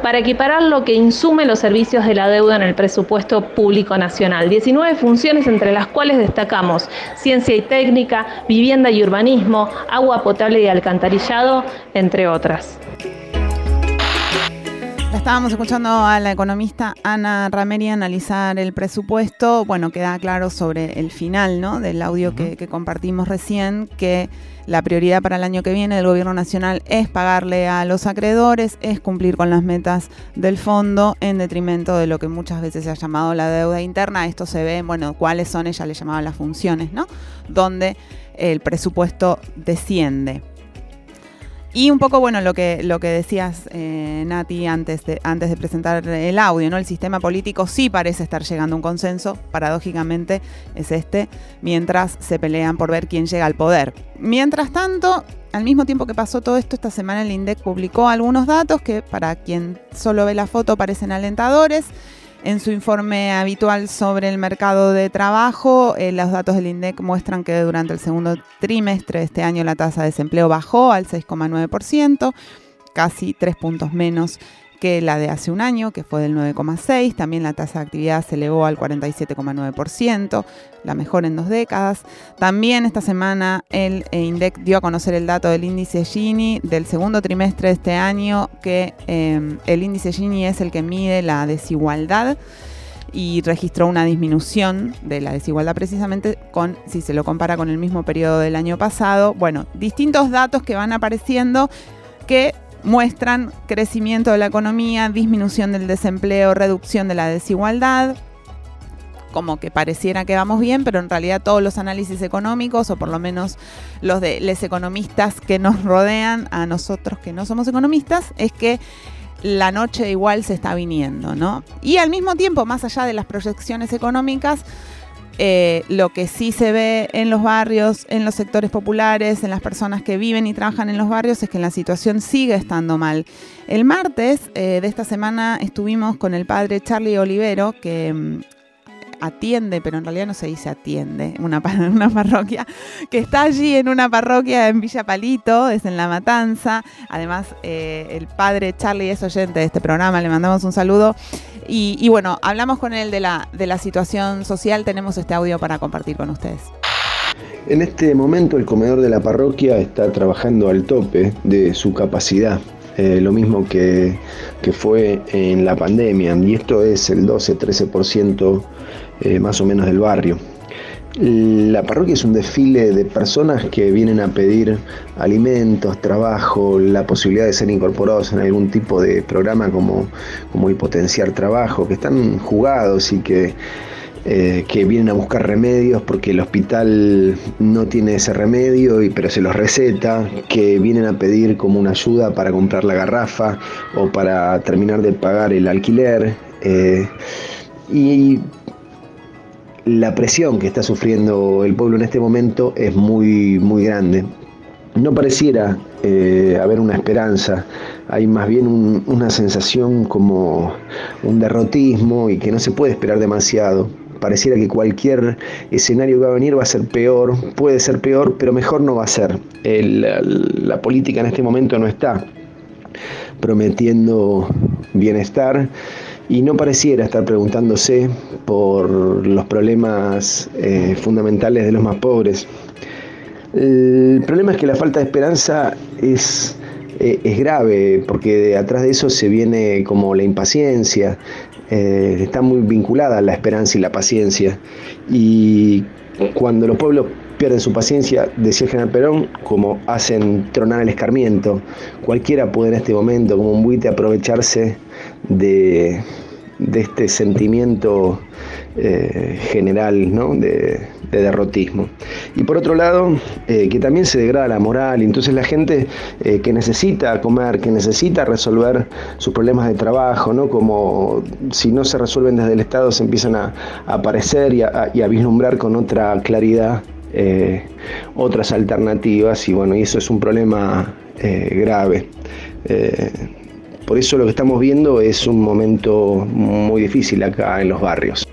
para equiparar lo que insume los servicios de la deuda en el presupuesto público nacional. 19 funciones entre las cuales destacamos ciencia y técnica, vivienda y urbanismo, agua potable y alcantarillado, entre otras. Estábamos escuchando a la economista Ana Rameri analizar el presupuesto. Bueno, queda claro sobre el final, ¿no?, del audio que compartimos recién, que la prioridad para el año que viene del Gobierno Nacional es pagarle a los acreedores, es cumplir con las metas del fondo en detrimento de lo que muchas veces se ha llamado la deuda interna. Esto se ve, bueno, cuáles son, ella le llamaba las funciones, ¿no?, donde el presupuesto desciende. Y un poco, bueno, lo que decías, Nati, antes de presentar el audio, ¿no? El sistema político sí parece estar llegando a un consenso, paradójicamente es este, mientras se pelean por ver quién llega al poder. Mientras tanto, al mismo tiempo que pasó todo esto, esta semana el INDEC publicó algunos datos que, para quien solo ve la foto, parecen alentadores. En su informe habitual sobre el mercado de trabajo, los datos del INDEC muestran que durante el segundo trimestre de este año la tasa de desempleo bajó al 6,9%, casi 3 puntos menos que la de hace un año, que fue del 9,6%. También la tasa de actividad se elevó al 47,9%, la mejor en 2 décadas. También esta semana el INDEC dio a conocer el dato del índice Gini del segundo trimestre de este año, que el índice Gini es el que mide la desigualdad y registró una disminución de la desigualdad precisamente si se lo compara con el mismo periodo del año pasado. Bueno, distintos datos que van apareciendo que muestran crecimiento de la economía, disminución del desempleo, reducción de la desigualdad. Como que pareciera que vamos bien, pero en realidad todos los análisis económicos, o por lo menos los de los economistas que nos rodean, a nosotros que no somos economistas, es que la noche igual se está viniendo, ¿no? Y al mismo tiempo, más allá de las proyecciones económicas, lo que sí se ve en los barrios, en los sectores populares, en las personas que viven y trabajan en los barrios, es que la situación sigue estando mal. El martes de esta semana estuvimos con el padre Charlie Olivero, que atiende, pero en realidad no se dice atiende, una parroquia, que está allí en una parroquia en Villa Palito, es en La Matanza. Además, el padre Charlie es oyente de este programa, le mandamos un saludo. Y bueno, hablamos con él de la situación social. Tenemos este audio para compartir con ustedes. En este momento el comedor de la parroquia está trabajando al tope de su capacidad, lo mismo que fue en la pandemia, y esto es el 12-13% más o menos del barrio. La parroquia es un desfile de personas que vienen a pedir alimentos, trabajo, la posibilidad de ser incorporados en algún tipo de programa como Potenciar Trabajo, que están jugados y que vienen a buscar remedios porque el hospital no tiene ese remedio, pero se los receta, que vienen a pedir como una ayuda para comprar la garrafa o para terminar de pagar el alquiler. Y la presión que está sufriendo el pueblo en este momento es muy, muy grande. No pareciera haber una esperanza, hay más bien una sensación como un derrotismo y que no se puede esperar demasiado. Pareciera que cualquier escenario que va a venir va a ser peor, puede ser peor, pero mejor no va a ser. La política en este momento no está prometiendo bienestar y no pareciera estar preguntándose por los problemas fundamentales de los más pobres. El problema es que la falta de esperanza es grave, porque atrás de eso se viene como la impaciencia. Está muy vinculada la esperanza y la paciencia, y cuando los pueblos pierden su paciencia, decía el general Perón, como hacen tronar el escarmiento. Cualquiera puede en este momento, como un buitre, aprovecharse de este sentimiento general, ¿no?, de derrotismo. Y por otro lado, que también se degrada la moral, entonces la gente que necesita comer, que necesita resolver sus problemas de trabajo, ¿no?, como si no se resuelven desde el Estado, se empiezan a aparecer y a vislumbrar con otra claridad otras alternativas, y eso es un problema grave. Por eso lo que estamos viendo es un momento muy difícil acá en los barrios.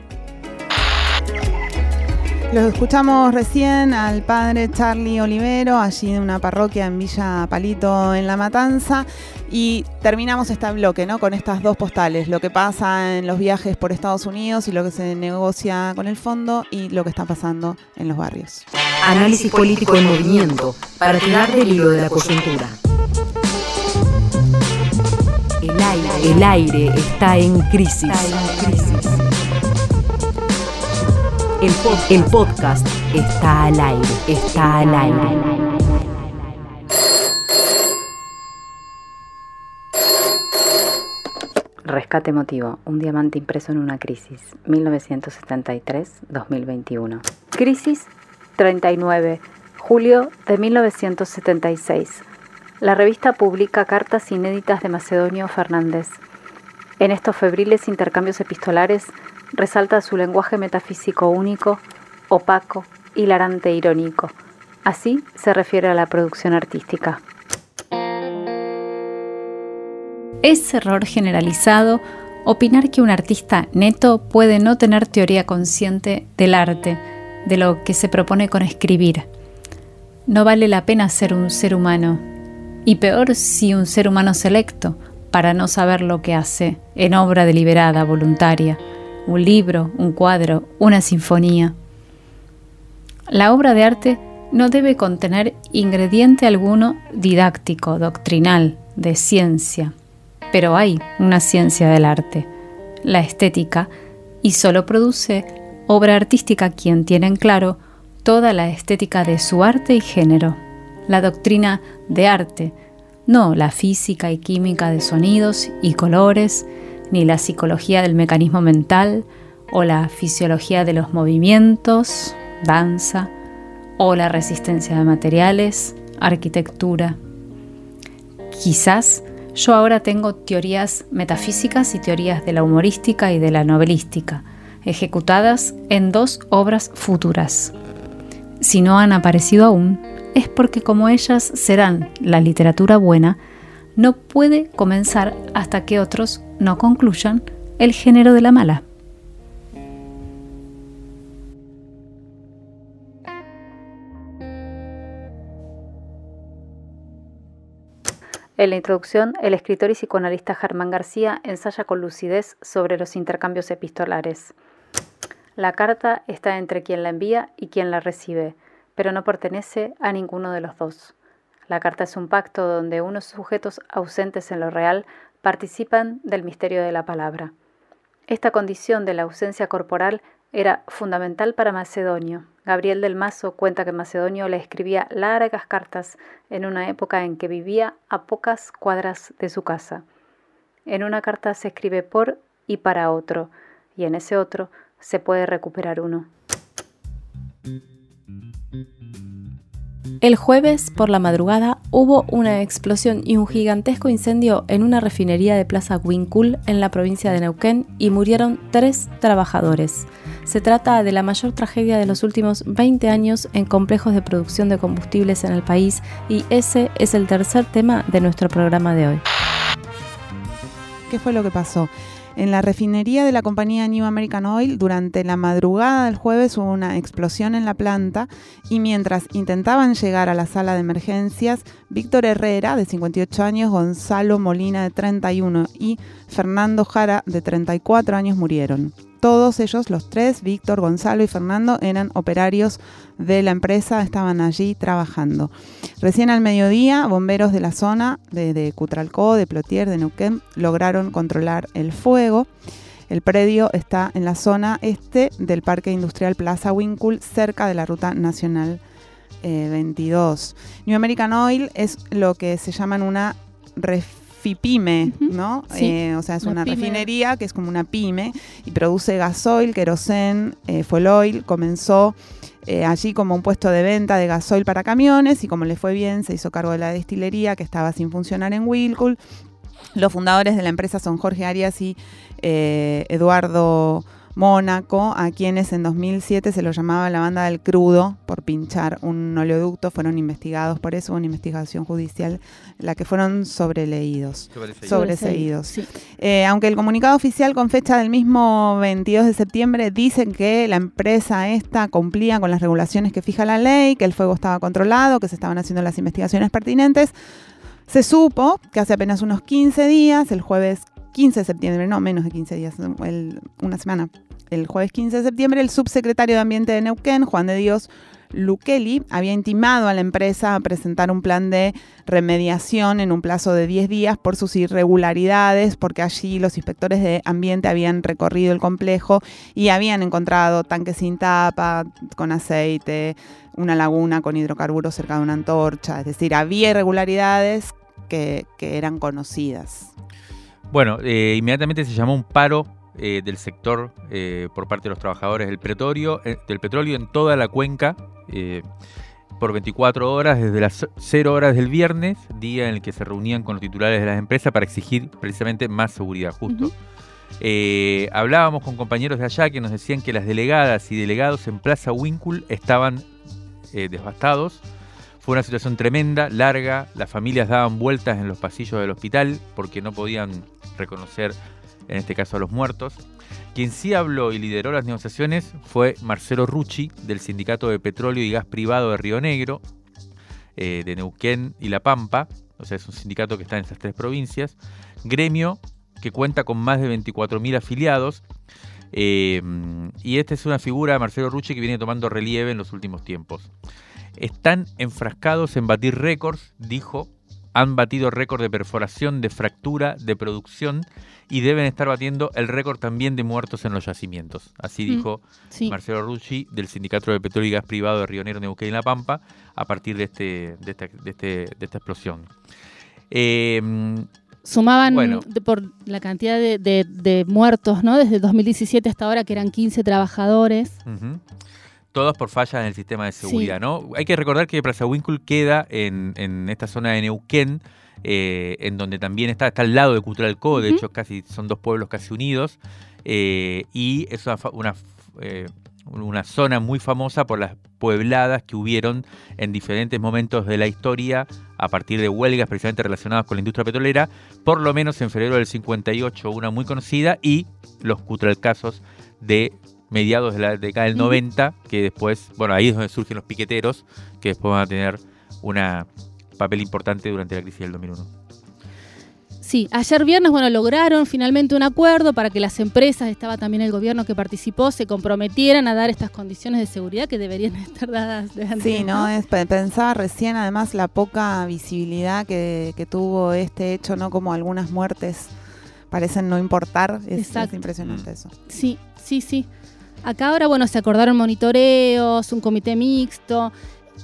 Los escuchamos recién al padre Charlie Olivero, allí en una parroquia en Villa Palito, en La Matanza. Y terminamos este bloque, ¿no?, con estas dos postales, lo que pasa en los viajes por Estados Unidos y lo que se negocia con el fondo y lo que está pasando en los barrios. Análisis político en movimiento, para tirar del hilo de la coyuntura. El aire está en crisis. El podcast está al aire. Rescate emotivo, un diamante impreso en una crisis, 1973-2021. Crisis 39, julio de 1976. La revista publica cartas inéditas de Macedonio Fernández. En estos febriles intercambios epistolares resalta su lenguaje metafísico único, opaco, hilarante e irónico. Así se refiere a la producción artística. Es error generalizado opinar que un artista neto puede no tener teoría consciente del arte, de lo que se propone con escribir. No vale la pena ser un ser humano, y peor si un ser humano selecto, para no saber lo que hace, en obra deliberada, voluntaria. Un libro, un cuadro, una sinfonía. La obra de arte no debe contener ingrediente alguno didáctico, doctrinal, de ciencia. Pero hay una ciencia del arte, la estética, y solo produce obra artística quien tiene en claro toda la estética de su arte y género. La doctrina de arte, no la física y química de sonidos y colores, ni la psicología del mecanismo mental, o la fisiología de los movimientos, danza, o la resistencia de materiales, arquitectura. Quizás yo ahora tengo teorías metafísicas y teorías de la humorística y de la novelística, ejecutadas en dos obras futuras. Si no han aparecido aún, es porque como ellas serán la literatura buena, no puede comenzar hasta que otros no concluyan el género de la mala. En la introducción, el escritor y psicoanalista Germán García ensaya con lucidez sobre los intercambios epistolares. La carta está entre quien la envía y quien la recibe, pero no pertenece a ninguno de los dos. La carta es un pacto donde unos sujetos ausentes en lo real participan del misterio de la palabra. Esta condición de la ausencia corporal era fundamental para Macedonio. Gabriel del Mazo cuenta que Macedonio le escribía largas cartas en una época en que vivía a pocas cuadras de su casa. En una carta se escribe por y para otro, y en ese otro se puede recuperar uno. El jueves por la madrugada hubo una explosión y un gigantesco incendio en una refinería de Plaza Huíncul en la provincia de Neuquén y murieron 3 trabajadores. Se trata de la mayor tragedia de los últimos 20 años en complejos de producción de combustibles en el país y ese es el tercer tema de nuestro programa de hoy. ¿Qué fue lo que pasó? En la refinería de la compañía New American Oil, durante la madrugada del jueves hubo una explosión en la planta y mientras intentaban llegar a la sala de emergencias, Víctor Herrera, de 58 años, Gonzalo Molina, de 31 y Fernando Jara, de 34 años, murieron. Todos ellos, los 3, Víctor, Gonzalo y Fernando, eran operarios de la empresa, estaban allí trabajando. Recién al mediodía, bomberos de la zona, de Cutralcó, de Plotier, de Neuquén, lograron controlar el fuego. El predio está en la zona este del Parque Industrial Plaza Huíncul, cerca de la Ruta Nacional 22. New American Oil es lo que se llaman una pyme, ¿no? Sí, es una refinería que es como una pyme y produce gasoil, querosén, fuel oil. Comenzó allí como un puesto de venta de gasoil para camiones y como le fue bien se hizo cargo de la destilería que estaba sin funcionar en Huíncul. Los fundadores de la empresa son Jorge Arias y Eduardo Mónaco, a quienes en 2007 se los llamaba la banda del crudo por pinchar un oleoducto. Fueron investigados por eso, una investigación judicial, la que fueron sobreseídos. Sí. Aunque el comunicado oficial con fecha del mismo 22 de septiembre dice que la empresa esta cumplía con las regulaciones que fija la ley, que el fuego estaba controlado, que se estaban haciendo las investigaciones pertinentes, se supo que hace apenas unos 15 días, el jueves 15 de septiembre, no, menos de 15 días, una semana. El jueves 15 de septiembre, el subsecretario de Ambiente de Neuquén, Juan de Dios Luqueli, había intimado a la empresa a presentar un plan de remediación en un plazo de 10 días por sus irregularidades, porque allí los inspectores de ambiente habían recorrido el complejo y habían encontrado tanques sin tapa, con aceite, una laguna con hidrocarburos cerca de una antorcha. Es decir, había irregularidades que eran conocidas. Bueno, inmediatamente se llamó un paro del sector por parte de los trabajadores del petróleo en toda la cuenca por 24 horas, desde las 0 horas del viernes, día en el que se reunían con los titulares de las empresas para exigir precisamente más seguridad, justo. Uh-huh. Hablábamos con compañeros de allá que nos decían que las delegadas y delegados en Plaza Huíncul estaban devastados. Fue una situación tremenda, larga, las familias daban vueltas en los pasillos del hospital porque no podían reconocer, en este caso, a los muertos. Quien sí habló y lideró las negociaciones fue Marcelo Rucci, del Sindicato de Petróleo y Gas Privado de Río Negro, de Neuquén y La Pampa, es un sindicato que está en estas 3 provincias, gremio que cuenta con más de 24.000 afiliados, y esta es una figura, Marcelo Rucci, que viene tomando relieve en los últimos tiempos. Están enfrascados en batir récords, dijo. Han batido récord de perforación, de fractura, de producción y deben estar batiendo el récord también de muertos en los yacimientos. Así dijo Marcelo Rucci, del Sindicato de Petróleo y Gas Privado de Río Negro, Neuquén y La Pampa, a partir de esta explosión. Sumaban, por la cantidad de muertos, ¿no? Desde 2017 hasta ahora, que eran 15 trabajadores. Uh-huh. Todos por fallas en el sistema de seguridad, sí, ¿no? Hay que recordar que Plaza Huíncul queda en esta zona de Neuquén, en donde también está al lado de Cutralcó, de hecho casi son 2 pueblos casi unidos, y es una zona muy famosa por las puebladas que hubieron en diferentes momentos de la historia a partir de huelgas precisamente relacionadas con la industria petrolera, por lo menos en febrero del 58, una muy conocida, y los cutralcazos de mediados de la década del 90, que después, ahí es donde surgen los piqueteros, que después van a tener un papel importante durante la crisis del 2001. Sí, ayer viernes, bueno, lograron finalmente un acuerdo para que las empresas, estaba también el gobierno que participó, se comprometieran a dar estas condiciones de seguridad que deberían estar dadas de antes. Sí, ¿no? Es, pensaba recién además la poca visibilidad que tuvo este hecho, ¿no? Como algunas muertes parecen no importar. Es impresionante eso. Sí, sí, sí. Acá ahora, bueno, se acordaron monitoreos, un comité mixto.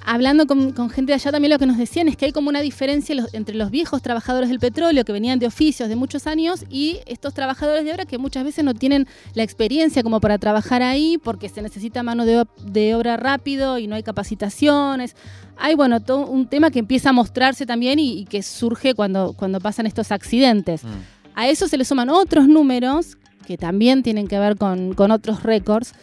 Hablando con gente de allá también lo que nos decían es que hay como una diferencia entre los viejos trabajadores del petróleo que venían de oficios de muchos años y estos trabajadores de ahora que muchas veces no tienen la experiencia como para trabajar ahí porque se necesita mano de obra rápido y no hay capacitaciones. Hay, bueno, todo un tema que empieza a mostrarse también y que surge cuando pasan estos accidentes. A eso se le suman otros números que también tienen que ver con otros récords.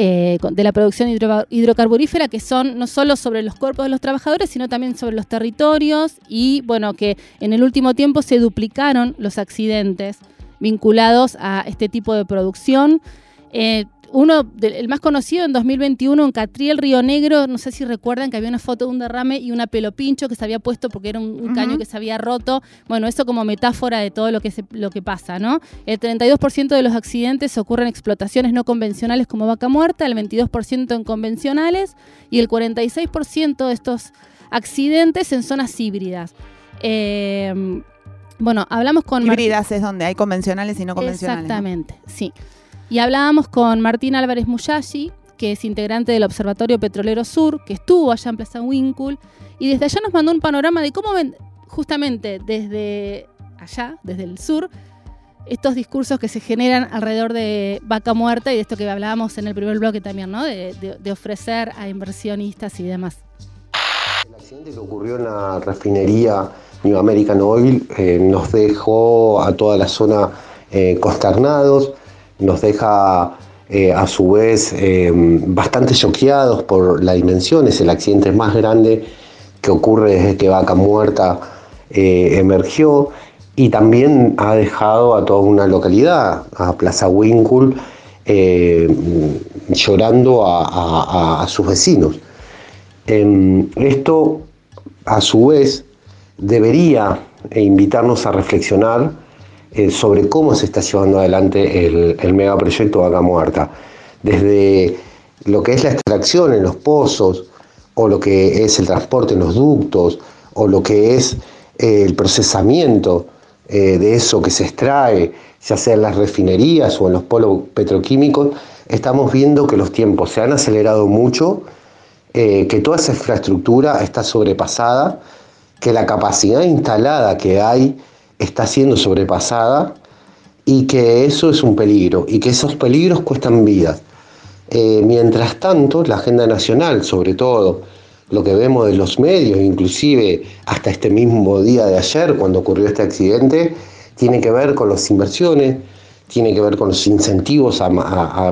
De la producción hidrocarburífera, que son no solo sobre los cuerpos de los trabajadores, sino también sobre los territorios y, bueno, que en el último tiempo se duplicaron los accidentes vinculados a este tipo de producción. El más conocido en 2021 en Catriel, Río Negro, no sé si recuerdan que había una foto de un derrame y una pelopincho que se había puesto porque era un caño que se había roto. Bueno, eso como metáfora de todo lo que pasa, ¿no? El 32% de los accidentes ocurren en explotaciones no convencionales como Vaca Muerta, el 22% en convencionales y el 46% de estos accidentes en zonas híbridas. Bueno, hablamos con... Híbridas es donde hay convencionales y no convencionales. Exactamente, ¿no? Sí. Y hablábamos con Martín Álvarez Muyashi, que es integrante del Observatorio Petrolero Sur, que estuvo allá en Plaza Huíncul, y desde allá nos mandó un panorama de cómo ven, justamente desde allá, desde el sur, estos discursos que se generan alrededor de Vaca Muerta y de esto que hablábamos en el primer bloque también, ¿no? De ofrecer a inversionistas y demás. El accidente que ocurrió en la refinería New American Oil nos dejó a toda la zona consternados. Nos deja a su vez bastante choqueados por la dimensión. Es el accidente más grande que ocurre desde que Vaca Muerta emergió, y también ha dejado a toda una localidad, a Plaza Huíncul, llorando a sus vecinos. Esto a su vez debería invitarnos a reflexionar sobre cómo se está llevando adelante el megaproyecto Vaca Muerta, desde lo que es la extracción en los pozos, o lo que es el transporte en los ductos, o lo que es el procesamiento de eso que se extrae, ya sea en las refinerías o en los polos petroquímicos. Estamos viendo que los tiempos se han acelerado mucho, que toda esa infraestructura está sobrepasada, que la capacidad instalada que hay está siendo sobrepasada, y que eso es un peligro, y que esos peligros cuestan vidas. Mientras tanto, la agenda nacional, sobre todo lo que vemos de los medios, inclusive hasta este mismo día de ayer cuando ocurrió este accidente, tiene que ver con las inversiones, tiene que ver con los incentivos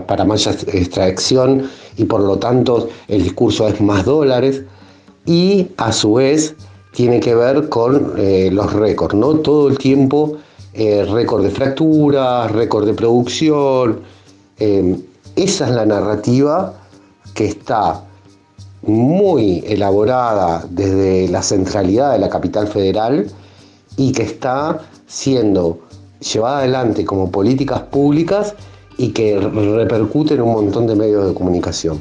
para más extracción, y por lo tanto el discurso es más dólares, y a su vez tiene que ver con los récords, ¿no? Todo el tiempo récord de fracturas, récord de producción. Esa es la narrativa que está muy elaborada desde la centralidad de la capital federal y que está siendo llevada adelante como políticas públicas y que repercute en un montón de medios de comunicación.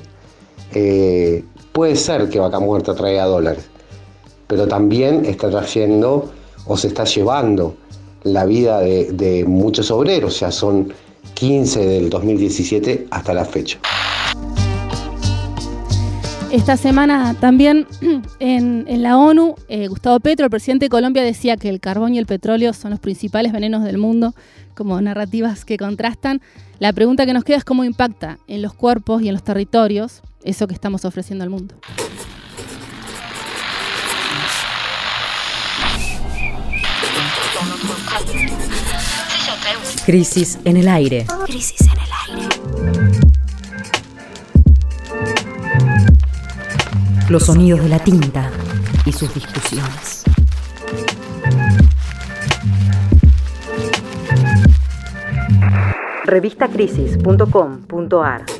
Puede ser que Vaca Muerta traiga dólares, pero también está trayendo o se está llevando la vida de muchos obreros, ya son 15 del 2017 hasta la fecha. Esta semana también en la ONU, Gustavo Petro, el presidente de Colombia, decía que el carbón y el petróleo son los principales venenos del mundo, como narrativas que contrastan. La pregunta que nos queda es cómo impacta en los cuerpos y en los territorios eso que estamos ofreciendo al mundo. Crisis en el aire. Crisis en el aire. Los sonidos de la tinta y sus discusiones. Revistacrisis.com.ar